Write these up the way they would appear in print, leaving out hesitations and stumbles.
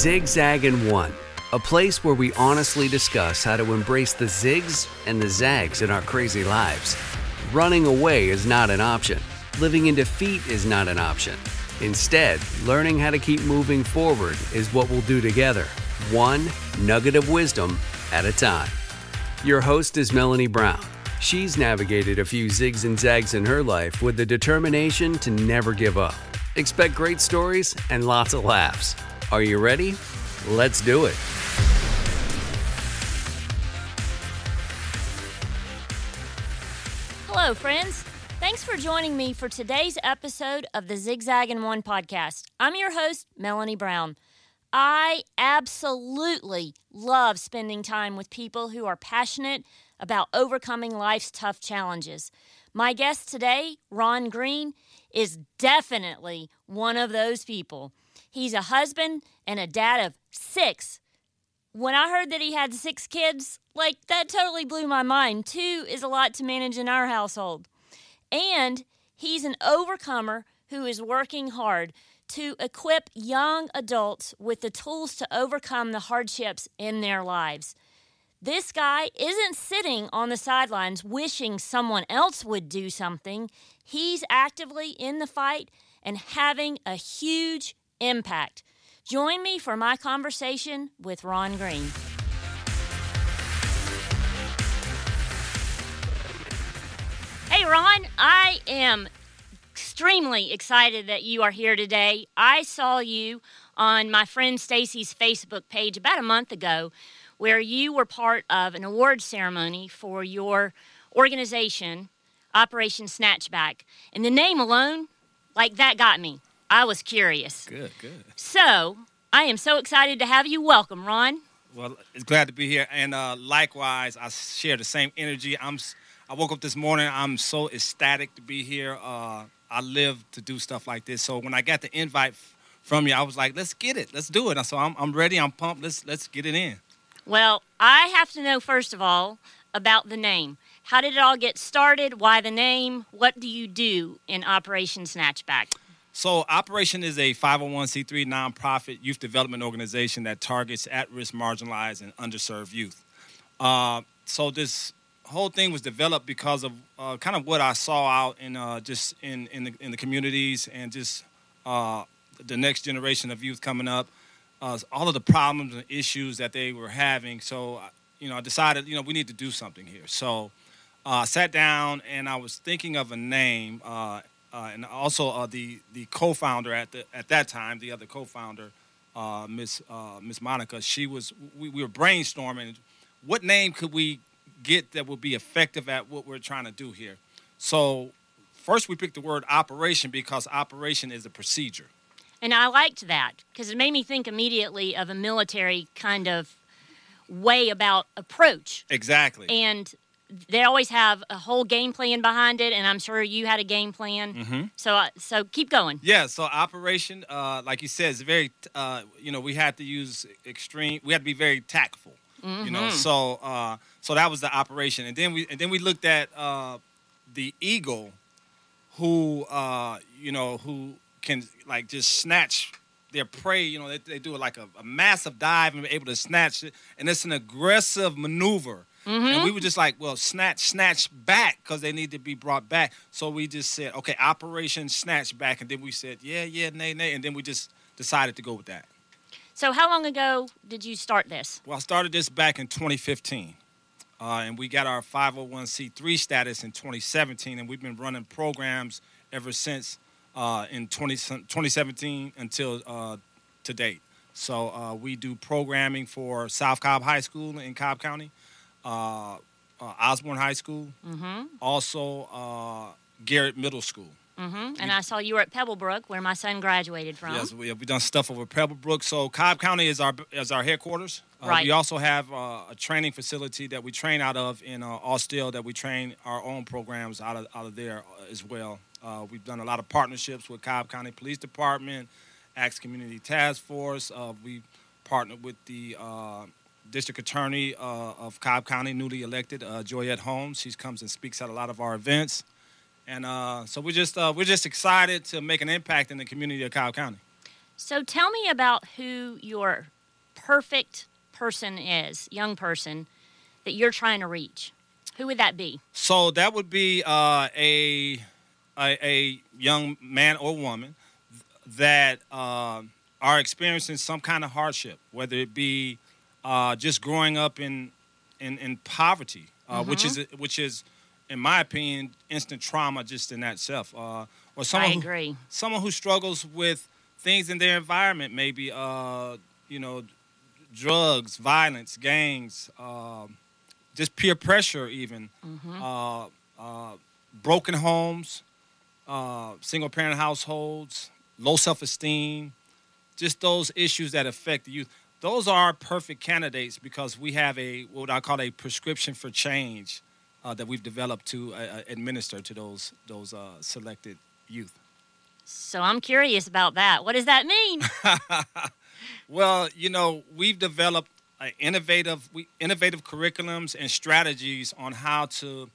Zigzag and One, a place where we honestly discuss how to embrace the zigs and the zags in our crazy lives. Running away is not an option. Living in defeat is not an option. Instead, learning how to keep moving forward is what we'll do together, one nugget of wisdom at a time. Your host is Melanie Brown. She's navigated a few zigs and zags in her life with the determination to never give up. Expect great stories and lots of laughs. Are you ready? Let's do it. Hello, friends. Thanks for joining me for today's episode of the Zigzag and One podcast. I'm your host, Melanie Brown. I absolutely love spending time with people who are passionate about overcoming life's tough challenges. My guest today, Ron Green, is definitely one of those people. He's a husband and a dad of 6. When I heard that he had 6 kids, that totally blew my mind. 2 is a lot to manage in our household. And he's an overcomer who is working hard to equip young adults with the tools to overcome the hardships in their lives. This guy isn't sitting on the sidelines wishing someone else would do something. He's actively in the fight and having a huge impact. Join me for my conversation with Ron Green. Hey, Ron, I am extremely excited that you are here today. I saw you on my friend Stacy's Facebook page about a month ago where you were part of an award ceremony for your organization, Operation Snatchback. And the name alone, that got me. I was curious. Good. So I am so excited to have you. Welcome, Ron. Well, it's glad to be here. And likewise, I share the same energy. I woke up this morning. I'm so ecstatic to be here. I live to do stuff like this. So when I got the invite from you, I was like, let's get it. Let's do it. And so I'm ready. I'm pumped. Let's get it in. Well, I have to know, first of all, about the name. How did it all get started? Why the name? What do you do in Operation Snatchback? So Operation is a 501c3 nonprofit youth development organization that targets at-risk, marginalized, and underserved youth. So this whole thing was developed because of kind of what I saw out in just in the communities and just the next generation of youth coming up, all of the problems and issues that they were having. So, I decided, we need to do something here. So I sat down and I was thinking of a name, and also the co-founder at that time, the other co-founder, Miss Monica. She was we were brainstorming what name could we get that will be effective at what we're trying to do here. So first we picked the word operation because operation is a procedure. And I liked that because it made me think immediately of a military kind of way about approach. Exactly. And they always have a whole game plan behind it, and I'm sure you had a game plan. Mm-hmm. So keep going. Yeah, so operation, like you said, is very, we had to use extreme, we had to be very tactful. Mm-hmm. So that was the operation, and then we looked at the eagle, who who can just snatch their prey. They do a massive dive and be able to snatch it, and it's an aggressive maneuver. Mm-hmm. And we were just snatch back because they need to be brought back. So we just said, okay, Operation Snatch Back, and then we said, yeah, nay, and then we just decided to go with that. So how long ago did you start this? Well, I started this back in 2015, and we got our 501c3 status in 2017, and we've been running programs ever since in 2017 until to date. So we do programming for South Cobb High School in Cobb County, Osborne High School, mm-hmm. also Garrett Middle School. Mm-hmm. And I saw you were at Pebble Brook, where my son graduated from. Yes, we've done stuff over Pebble Brook. So Cobb County is our headquarters. Right. We also have a training facility that we train out of in Austell, that we train our own programs out of there as well. We've done a lot of partnerships with Cobb County Police Department, Acts Community Task Force. We partnered with the District Attorney of Cobb County, newly elected, Joyette Holmes. She comes and speaks at a lot of our events. And so we're just excited to make an impact in the community of Cobb County. So tell me about who your perfect person is, young person, that you're trying to reach. Who would that be? So that would be a young man or woman that are experiencing some kind of hardship, whether it be just growing up in poverty, which is, in my opinion, instant trauma just in that self. Or someone someone who struggles with things in their environment, maybe, drugs, violence, gangs, just peer pressure even, broken homes, single-parent households, low self-esteem, just those issues that affect the youth. Those are perfect candidates because we have what I call a prescription for change that we've developed to administer to those selected youth. So I'm curious about that. What does that mean? Well, we've developed innovative curriculums and strategies on how to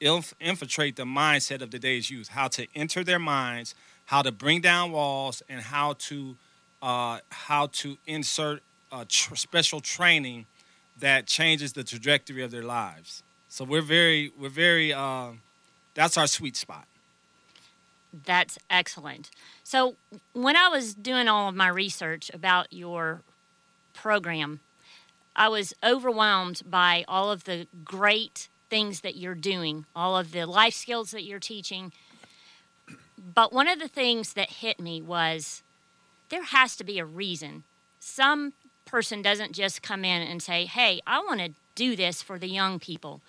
infiltrate the mindset of today's youth, how to enter their minds, how to bring down walls, and how to insert special training that changes the trajectory of their lives. So we're very, that's our sweet spot. That's excellent. So when I was doing all of my research about your program, I was overwhelmed by all of the great things that you're doing, all of the life skills that you're teaching. But one of the things that hit me was there has to be a reason. Some person doesn't just come in and say, hey, I want to do this for the young people.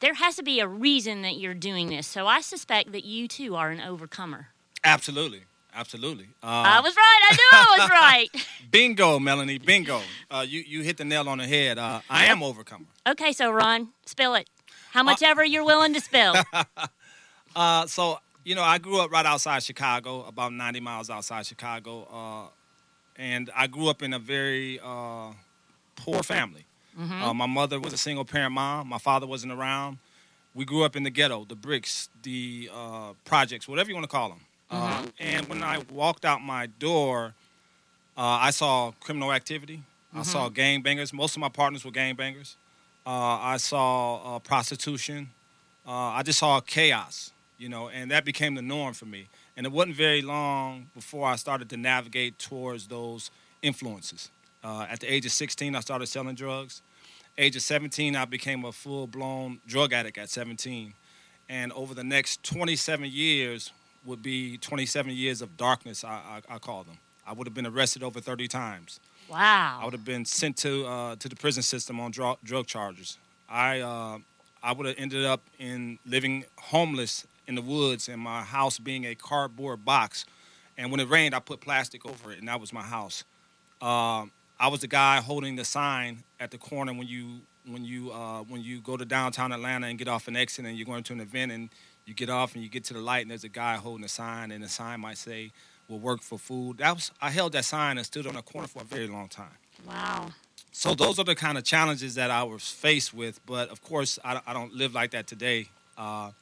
There has to be a reason that you're doing this. So I suspect that you, too, are an overcomer. Absolutely. Absolutely. I was right. I knew I was right. Bingo, Melanie. Bingo. You hit the nail on the head. I am overcomer. Okay, so, Ron, spill it. How much ever you're willing to spill. I grew up right outside Chicago, about 90 miles outside Chicago. And I grew up in a very poor family. Mm-hmm. My mother was a single-parent mom. My father wasn't around. We grew up in the ghetto, the bricks, the projects, whatever you want to call them. Mm-hmm. And when I walked out my door, I saw criminal activity. Mm-hmm. I saw gangbangers. Most of my partners were gangbangers. I saw prostitution. I just saw chaos, and that became the norm for me. And it wasn't very long before I started to navigate towards those influences. At the age of 16, I started selling drugs. Age of 17, I became a full-blown drug addict at 17. And over the next 27 years would be 27 years of darkness, I call them. I would have been arrested over 30 times. Wow. I would have been sent to the prison system on drug charges. I would have ended up living homeless in the woods and my house being a cardboard box. And when it rained, I put plastic over it, and that was my house. I was the guy holding the sign at the corner when you go to downtown Atlanta and get off an exit and you're going to an event and you get off and you get to the light and there's a guy holding a sign and the sign might say, "We'll work for food." I held that sign and stood on a corner for a very long time. Wow. So those are the kind of challenges that I was faced with, but of course I don't live like that today. A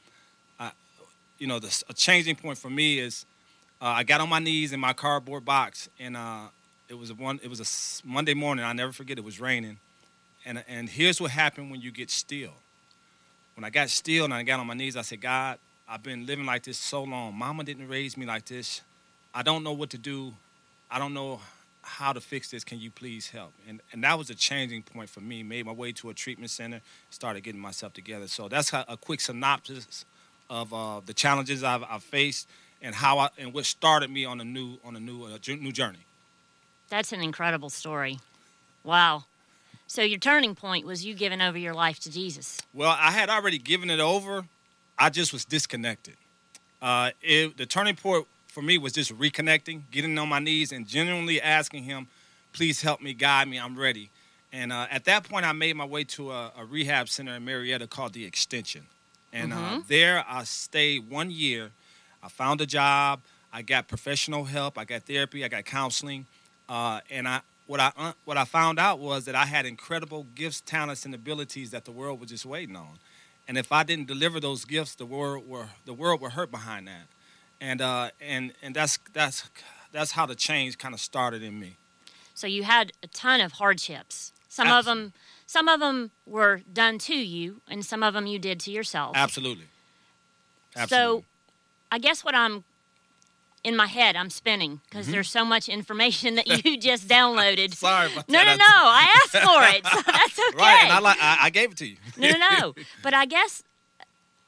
changing point for me is I got on my knees in my cardboard box and it was a Monday morning. I'll never forget. It was raining. And here's what happened when you get still. When I got still and I got on my knees, I said, God, I've been living like this so long. Mama didn't raise me like this. I don't know what to do. I don't know how to fix this. Can you please help? And that was a changing point for me. Made my way to a treatment center, started getting myself together. So that's a quick synopsis of the challenges I've faced and what started me on a new journey. That's an incredible story. Wow. So your turning point was you giving over your life to Jesus. Well, I had already given it over. I just was disconnected. The turning point for me was just reconnecting, getting on my knees, and genuinely asking him, please help me, guide me, I'm ready. And at that point, I made my way to a rehab center in Marietta called the Extension. And there I stayed 1 year. I found a job. I got professional help. I got therapy. I got counseling. And what I found out was that I had incredible gifts, talents, and abilities that the world was just waiting on. And if I didn't deliver those gifts, the world were hurt behind that. And that's that's how the change kind of started in me. So you had a ton of hardships. Some of them were done to you, and some of them you did to yourself. Absolutely. So I guess what I'm in my head, I'm spinning because there's so much information that you just downloaded. Sorry about that. No. I asked for it. So that's okay. Right, and I gave it to you. No. But I guess,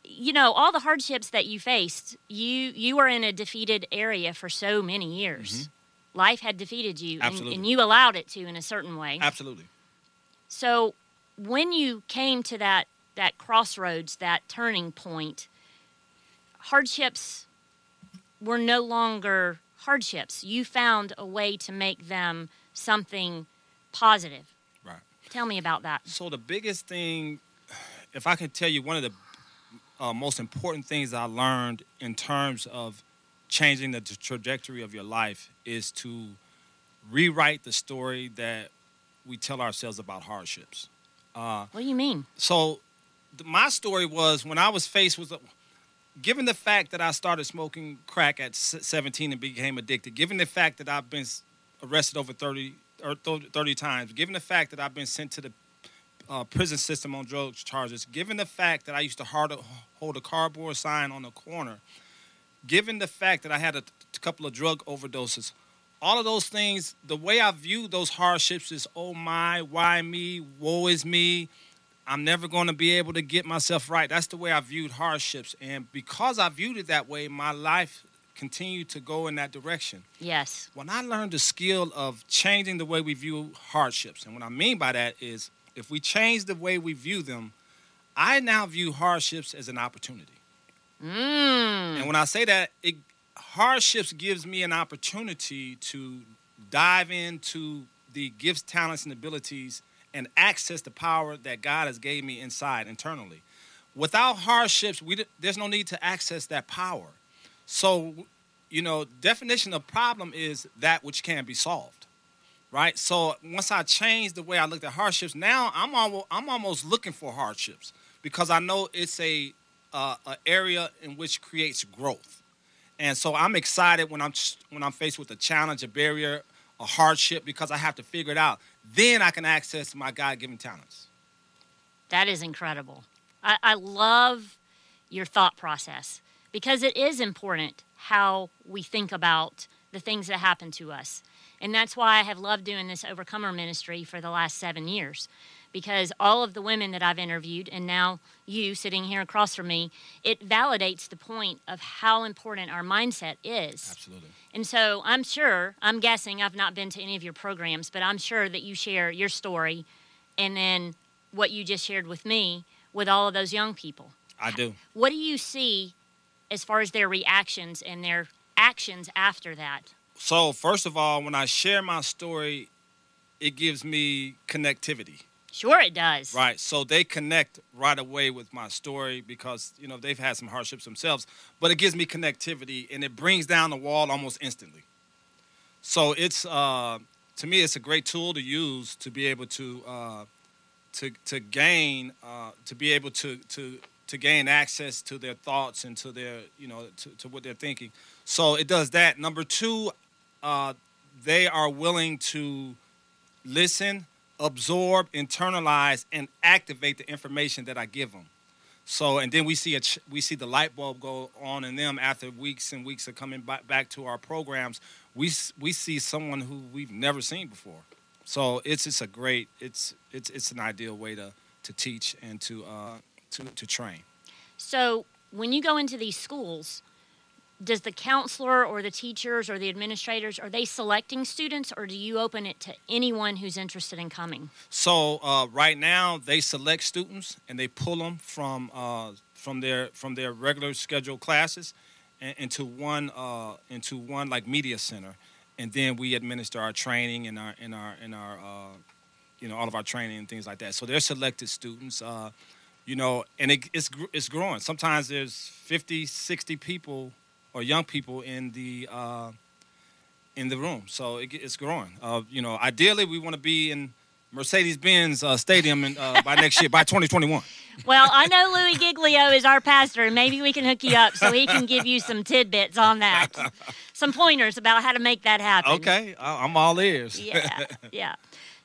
you know, all the hardships that you faced, you were in a defeated area for so many years. Mm-hmm. Life had defeated you, and you allowed it to in a certain way. Absolutely. So when you came to that crossroads, that turning point, hardships were no longer hardships. You found a way to make them something positive. Right. Tell me about that. So the biggest thing, if I can tell you, one of the most important things I learned in terms of changing the trajectory of your life is to rewrite the story that we tell ourselves about hardships. What do you mean? So my story was, when I was faced with... Given the fact that I started smoking crack at 17 and became addicted, given the fact that I've been arrested over 30 times, given the fact that I've been sent to the prison system on drug charges, given the fact that I used to hold a cardboard sign on the corner, given the fact that I had a couple of drug overdoses, all of those things, the way I view those hardships is, oh my, why me, woe is me, I'm never going to be able to get myself right. That's the way I viewed hardships. And because I viewed it that way, my life continued to go in that direction. Yes. When I learned the skill of changing the way we view hardships, and what I mean by that is, if we change the way we view them, I now view hardships as an opportunity. And when I say that, hardships gives me an opportunity to dive into the gifts, talents, and abilities and access the power that God has gave me inside, internally. Without hardships, there's no need to access that power. So, you know, definition of problem is that which can be solved, right? So once I changed the way I looked at hardships, now I'm almost looking for hardships because I know it's a area in which creates growth. And so I'm excited when I'm faced with a challenge, a barrier, a hardship, because I have to figure it out. Then I can access my God-given talents. That is incredible. I love your thought process because it is important how we think about the things that happen to us. And that's why I have loved doing this Overcomer ministry for the last 7 years, because all of the women that I've interviewed, and now you sitting here across from me, it validates the point of how important our mindset is. Absolutely. And so I'm guessing, I've not been to any of your programs, but I'm sure that you share your story and then what you just shared with me with all of those young people. I do. What do you see as far as their reactions and their actions after that? So first of all, when I share my story, it gives me connectivity. Sure it does. Right. So they connect right away with my story because, you know, they've had some hardships themselves, but it gives me connectivity and it brings down the wall almost instantly. So it's, to me, it's a great tool to use to be able to gain access to their thoughts and to their, you know, to what they're thinking. So it does that. Number two, they are willing to listen, absorb, internalize, and activate the information that I give them. So, and then we see the light bulb go on in them after weeks and weeks of coming back to our programs. We see someone who we've never seen before. So it's an ideal way to teach and to train. So when you go into these schools, does the counselor or the teachers or the administrators, are they selecting students, or do you open it to anyone who's interested in coming? So right now they select students and they pull them from their regular scheduled classes into one like media center, and then we administer our training and our you know, all of our training and things like that. So they're selected students. You know, and it's growing. Sometimes there's 50, 60 people or young people in the room. So it's growing. You know, ideally we want to be in Mercedes Benz Stadium by next year, by 2021. Well, I know Louis Giglio is our pastor, and maybe we can hook you up so he can give you some tidbits on that. some pointers about how to make that happen. Okay, I'm all ears. Yeah.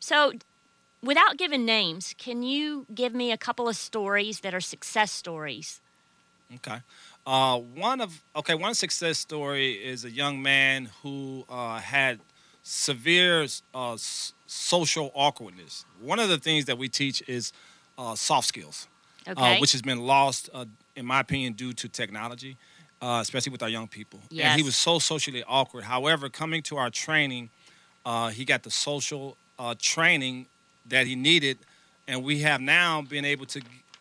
So without giving names, can you give me a couple of stories that are success stories? Okay. One success story is a young man who had severe social awkwardness. One of the things that we teach is soft skills, which has been lost, in my opinion, due to technology, especially with our young people. Yes. And he was so socially awkward. However, coming to our training, he got the social training that he needed, and we have now been able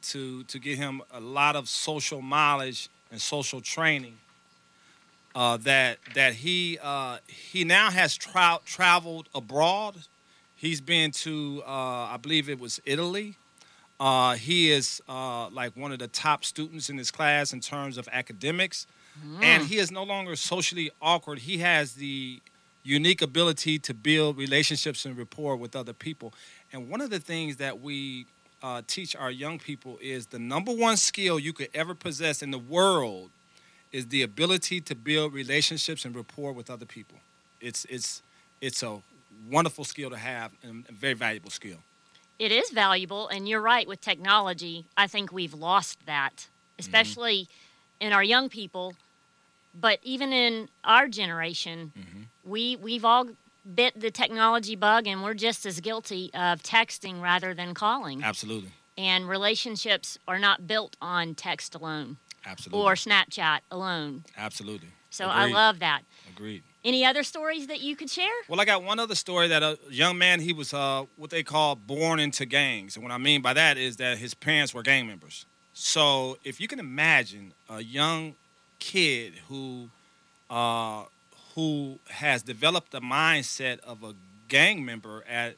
to get him a lot of social mileage and social training that he now has traveled abroad. He's been to, I believe it was Italy. He is like one of the top students in his class in terms of academics. Mm. And he is no longer socially awkward. He has the unique ability to build relationships and rapport with other people. And one of the things that we teach our young people is the number one skill you could ever possess in the world is the ability to build relationships and rapport with other people. It's a wonderful skill to have and a very valuable skill. It is valuable, and you're right, with technology, I think we've lost that, especially in our young people, but even in our generation, we've all bit the technology bug, and we're just as guilty of texting rather than calling. Absolutely. And relationships are not built on text alone. Absolutely. Or Snapchat alone. Absolutely. So agreed. I love that. Agreed. Any other stories that you could share? Well, I got one other story that a young man, he was what they call born into gangs. And what I mean by that is that his parents were gang members. So if you can imagine a young kid who has developed the mindset of a gang member at,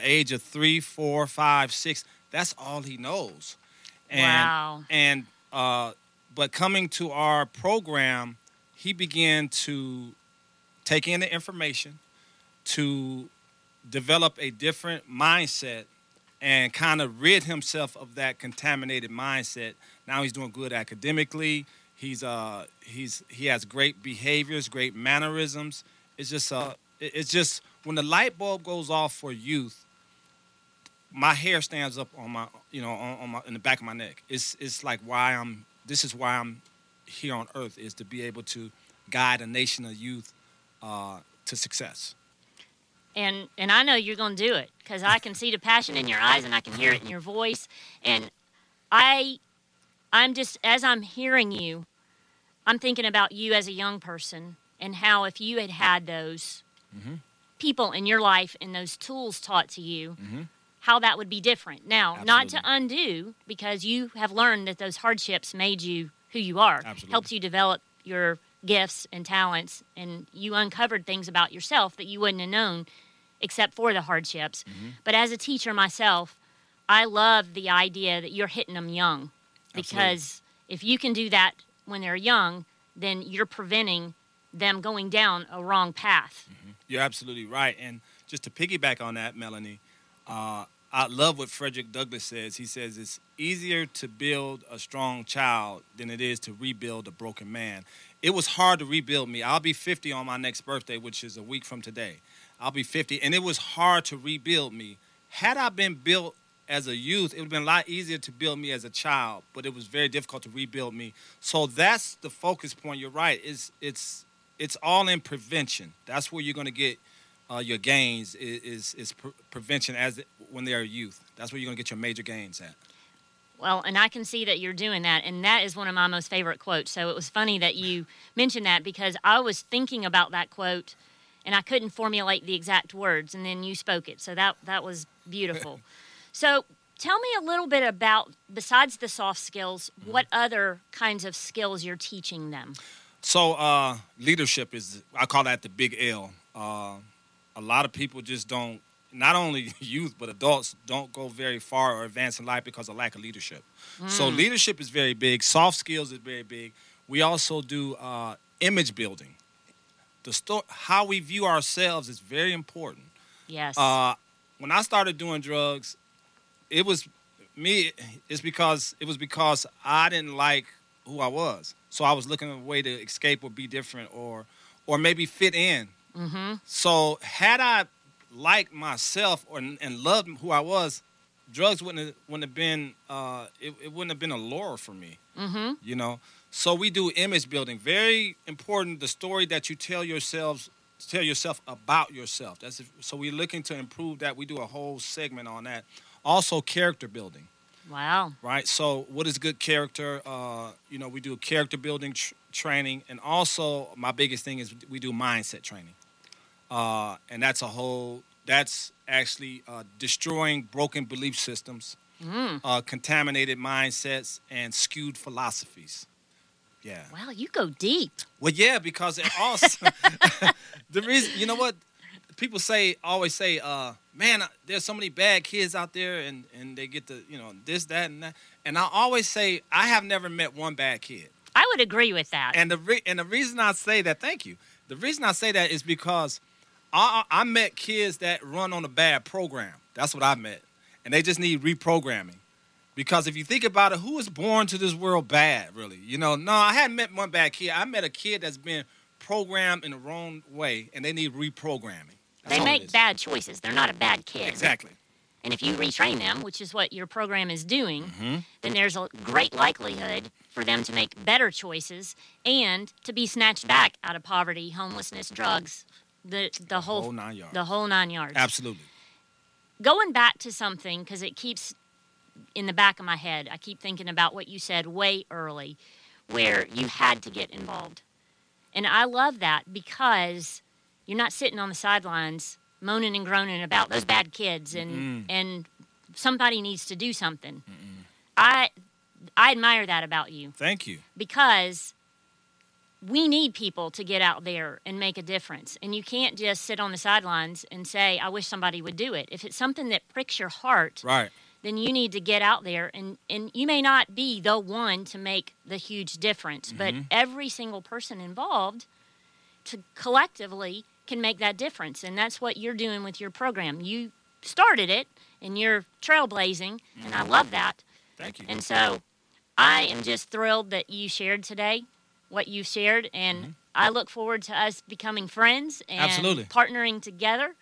age of 3, 4, 5, 6, that's all he knows. And, wow. And but coming to our program, he began to take in the information to develop a different mindset and kind of rid himself of that contaminated mindset. Now he's doing good academically. He has great behaviors, great mannerisms. It's just when the light bulb goes off for youth, my hair stands up on my in the back of my neck. It's like this is why I'm here on earth, is to be able to guide a nation of youth to success. And I know you're going to do it, because I can see the passion in your eyes and I can hear it in your voice. And I'm just, as I'm hearing you, I'm thinking about you as a young person and how if you had those people in your life and those tools taught to you, how that would be different. Now, absolutely. Not to undo, because you have learned that those hardships made you who you are, absolutely. Helped you develop your gifts and talents, and you uncovered things about yourself that you wouldn't have known except for the hardships. But as a teacher myself, I love the idea that you're hitting them young, because absolutely. If you can do that when they're young, then you're preventing them going down a wrong path. You're absolutely right. And just to piggyback on that, Melanie, I love what Frederick Douglass says. He says it's easier to build a strong child than it is to rebuild a broken man. It was hard to rebuild me. I'll be 50 on my next birthday, which is a week from today. I'll be 50, and it was hard to rebuild me. Had I been built as a youth, it would have been a lot easier to build me as a child, but it was very difficult to rebuild me. So that's the focus point. You're right. It's all in prevention. That's where you're going to get your gains is prevention when they are youth. That's where you're going to get your major gains at. Well, and I can see that you're doing that, and that is one of my most favorite quotes. So it was funny that you mentioned that, because I was thinking about that quote, and I couldn't formulate the exact words, and then you spoke it. So that was beautiful. So tell me a little bit about, besides the soft skills, what other kinds of skills you're teaching them? So leadership is, I call that the big L. A lot of people just don't, not only youth, but adults don't go very far or advance in life because of lack of leadership. So leadership is very big. Soft skills is very big. We also do image building. How we view ourselves is very important. Yes. When I started doing drugs, it was because I didn't like who I was. So I was looking for a way to escape or be different or or maybe fit in. Mm-hmm. So had I liked myself and loved who I was, drugs wouldn't have been it wouldn't have been a lure for me. Mm-hmm. You know. So we do image building. Very important, the story that you tell yourself about yourself. So we're looking to improve that. We do a whole segment on that. Also character building. Wow. Right? So what is good character? We do character building training. And also my biggest thing is we do mindset training. And that's actually destroying broken belief systems, contaminated mindsets, and skewed philosophies. Yeah. Wow, you go deep. Well, yeah, because it also the reason, you know what, people always say, man, there's so many bad kids out there, and they get the, this, that, and that. And I always say, I have never met one bad kid. I would agree with that. And the reason I say that, thank you. The reason I say that is because I met kids that run on a bad program. That's what I met. And they just need reprogramming. Because if you think about it, who was born to this world bad, really? No, I hadn't met one bad kid. I met a kid that's been programmed in the wrong way, and they need reprogramming. They make bad choices. They're not a bad kid. Exactly. And if you retrain them, which is what your program is doing, then there's a great likelihood for them to make better choices and to be snatched back out of poverty, homelessness, drugs, the whole 9 yards. The whole 9 yards. Absolutely. Going back to something, because it keeps in the back of my head, I keep thinking about what you said way early, where you had to get involved. And I love that, because you're not sitting on the sidelines moaning and groaning about those bad kids and somebody needs to do something. Mm-mm. I admire that about you. Thank you. Because we need people to get out there and make a difference. And you can't just sit on the sidelines and say, I wish somebody would do it. If it's something that pricks your heart, right, then you need to get out there. And you may not be the one to make the huge difference, but every single person involved to collectively can make that difference. And that's what you're doing with your program. You started it, and you're trailblazing, and I love that. Thank you. And so I am just thrilled that you shared today what you shared, and I look forward to us becoming friends and partnering together.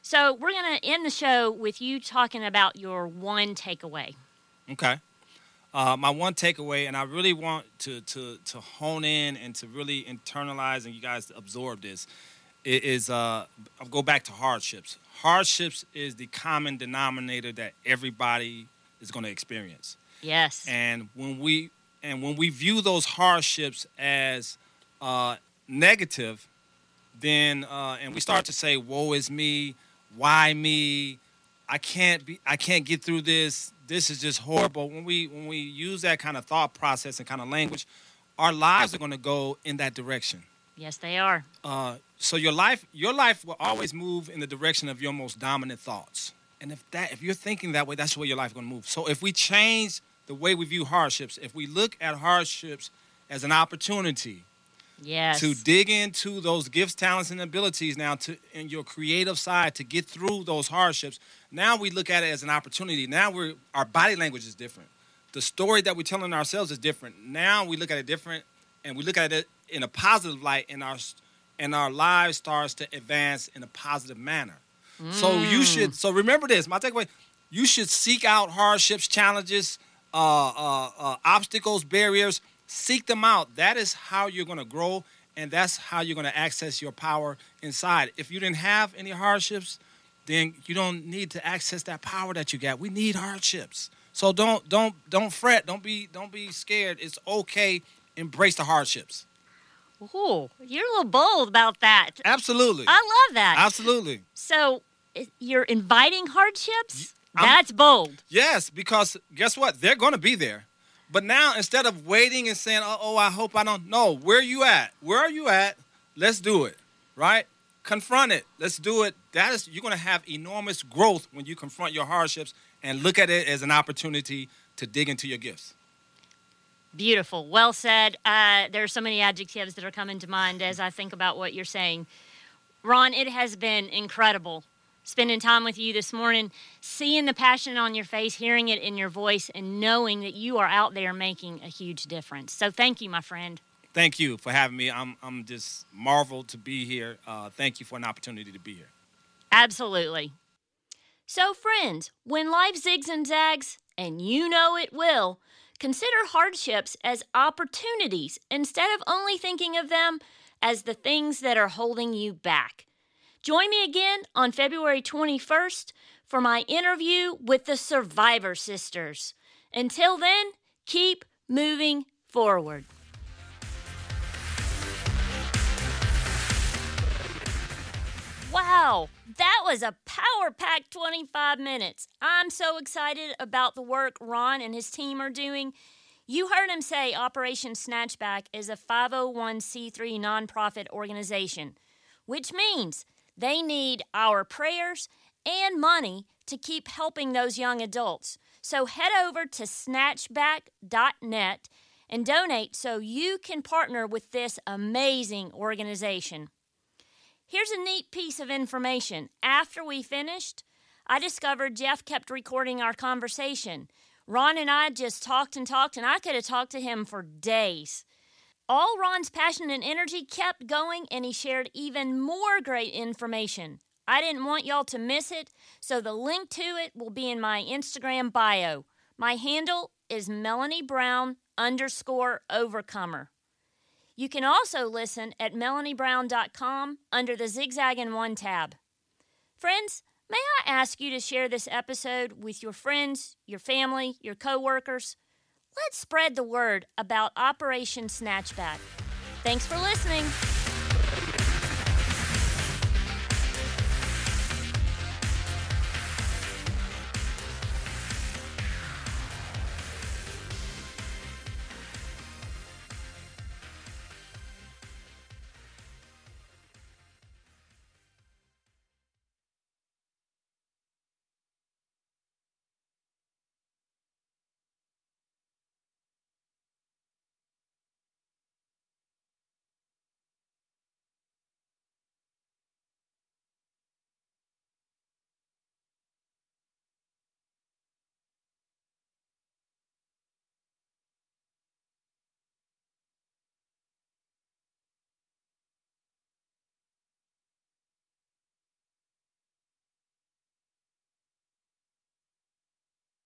So we're going to end the show with you talking about your one takeaway. Okay. My one takeaway, and I really want to hone in and to really internalize and you guys to absorb this, is I'll go back to hardships. Hardships is the common denominator that everybody is going to experience. Yes. And when we view those hardships as negative, then and we start to say, woe is me. Why me? I can't get through this. This is just horrible. When we use that kind of thought process and kind of language, our lives are going to go in that direction. Yes, they are. So your life will always move in the direction of your most dominant thoughts. And if you're thinking that way, that's where your life is going to move. So if we change the way we view hardships, if we look at hardships as an opportunity, yes, to dig into those gifts, talents, and abilities now in your creative side to get through those hardships. Now we look at it as an opportunity. Now our body language is different. The story that we're telling ourselves is different. Now we look at it different, and we look at it in a positive light, and our lives starts to advance in a positive manner. So you should. So remember this. My takeaway: you should seek out hardships, challenges, obstacles, barriers. Seek them out. That is how you're going to grow, and that's how you're going to access your power inside. If you didn't have any hardships, then you don't need to access that power that you got. We need hardships. So don't fret. Don't be scared. It's okay. Embrace the hardships. Ooh, you're a little bold about that. Absolutely. I love that. Absolutely. So you're inviting hardships? That's bold. Yes, because guess what? They're going to be there. But now, instead of waiting and saying, I hope I don't know, where you at? Where are you at? Let's do it, right? Confront it. Let's do it. You're going to have enormous growth when you confront your hardships and look at it as an opportunity to dig into your gifts. Beautiful. Well said. There are so many adjectives that are coming to mind as I think about what you're saying. Ron, it has been incredible spending time with you this morning, seeing the passion on your face, hearing it in your voice, and knowing that you are out there making a huge difference. So thank you, my friend. thank you for having me. I'm just marveled to be here. Thank you for an opportunity to be here. Absolutely. So, friends, when life zigs and zags, and you know it will, consider hardships as opportunities instead of only thinking of them as the things that are holding you back. Join me again on February 21st for my interview with the Survivor Sisters. Until then, keep moving forward. Wow, that was a power-packed 25 minutes. I'm so excited about the work Ron and his team are doing. You heard him say Operation Snatchback is a 501c3 nonprofit organization, which means they need our prayers and money to keep helping those young adults. So head over to snatchback.net and donate so you can partner with this amazing organization. Here's a neat piece of information. After we finished, I discovered Jeff kept recording our conversation. Ron and I just talked, and I could have talked to him for days. All Ron's passion and energy kept going, and he shared even more great information. I didn't want y'all to miss it, so the link to it will be in my Instagram bio. My handle is melaniebrown_overcomer. You can also listen at melaniebrown.com under the Zigzag and One tab. Friends, may I ask you to share this episode with your friends, your family, your coworkers? Let's spread the word about Operation Snatchback. Thanks for listening.